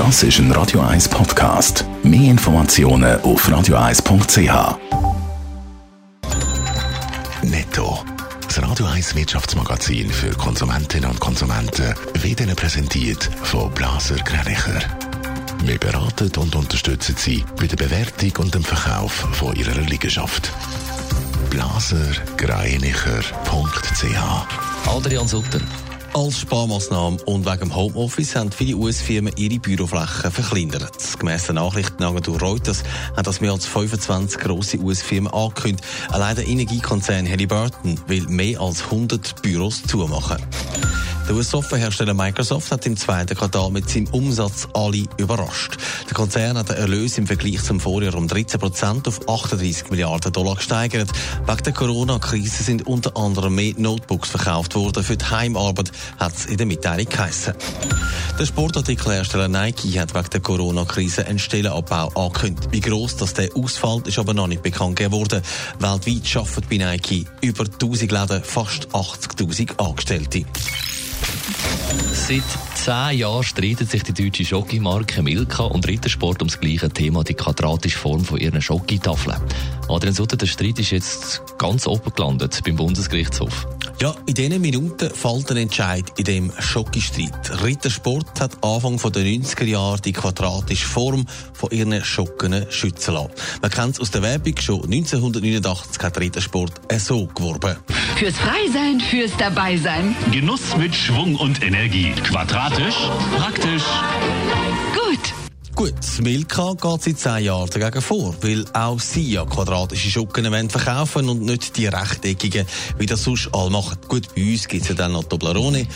Das ist ein Radio 1 Podcast. Mehr Informationen auf radio1.ch. Netto. Das Radio 1 Wirtschaftsmagazin für Konsumentinnen und Konsumenten wird Ihnen präsentiert von Blaser Greinacher. Wir beraten und unterstützen Sie bei der Bewertung und dem Verkauf von Ihrer Liegenschaft. BlaserGreinacher.ch. Adrian Sutter. Als Sparmaßnahme und wegen dem Homeoffice haben viele US-Firmen ihre Büroflächen verkleinert. Gemäss der Nachrichtenagentur Reuters hat das mehr als 25 grosse US-Firmen angekündigt. Allein der Energiekonzern Halliburton will mehr als 100 Büros zumachen. Der US-Softwarehersteller Microsoft hat im zweiten Quartal mit seinem Umsatz alle überrascht. Der Konzern hat den Erlös im Vergleich zum Vorjahr um 13% auf 38 Milliarden Dollar gesteigert. Wegen der Corona-Krise sind unter anderem mehr Notebooks verkauft worden. Für die Heimarbeit hat es in der Mitteilung geheissen. Der Sportartikelhersteller Nike hat wegen der Corona-Krise einen Stellenabbau angekündigt. Wie gross der ausfällt, ist aber noch nicht bekannt geworden. Weltweit arbeiten bei Nike über 1000 Läden fast 80'000 Angestellte. Seit 10 Jahren streiten sich die deutsche Schokimarke Milka und Rittersport um das gleiche Thema, die quadratische Form von ihren Schokitafeln. Adrian Sutter, der Streit ist jetzt ganz oben gelandet beim Bundesgerichtshof. Ja, in diesen Minuten fällt ein Entscheid in dem Schokistreit. Rittersport hat Anfang der 90er Jahre die quadratische Form von ihren Schocken schützen lassen. Man kennt es aus der Werbung, schon 1989 hat Rittersport so geworben. Fürs Freisein, fürs Dabeisein. Genuss mit Schwung und Energie. Quadratisch, praktisch. Gut. Gut, Milka geht seit 10 Jahren dagegen vor, weil auch sie ja quadratische Schocken verkaufen und nicht die rechteckigen, wie das sonst alle machen. Gut, bei uns gibt es ja dann noch Toblerone,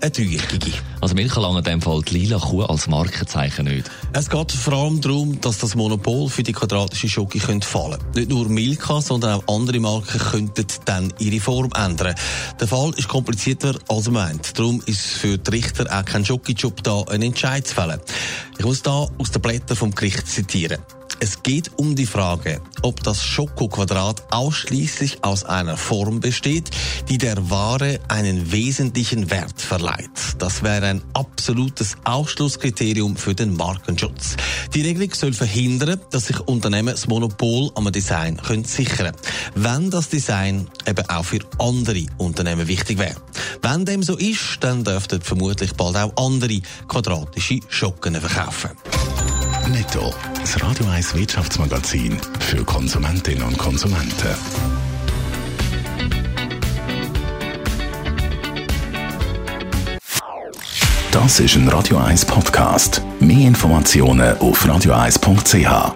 eine dreieckige. Also Milka lange in dem Fall die lila Kuh als Markenzeichen nicht. Es geht vor allem darum, dass das Monopol für die quadratische Schocke fallen könnte. Nicht nur Milka, sondern auch andere Marken könnten dann ihre Form ändern. Der Fall ist komplizierter als man meint. Darum ist für die Richter auch kein Schokijob da, einen Entscheid zu fällen. Ich muss da aus den Blättern vom Gericht zitieren. Es geht um die Frage, ob das Schokoquadrat ausschließlich aus einer Form besteht, die der Ware einen wesentlichen Wert verleiht. Das wäre ein absolutes Ausschlusskriterium für den Markenschutz. Die Regelung soll verhindern, dass sich Unternehmen das Monopol am Design sichern können, wenn das Design eben auch für andere Unternehmen wichtig wäre. Wenn dem so ist, dann dürften vermutlich bald auch andere quadratische Schocken verkaufen. Netto, das Radio 1 Wirtschaftsmagazin für Konsumentinnen und Konsumenten. Das ist ein Radio 1 Podcast. Mehr Informationen auf radio1.ch.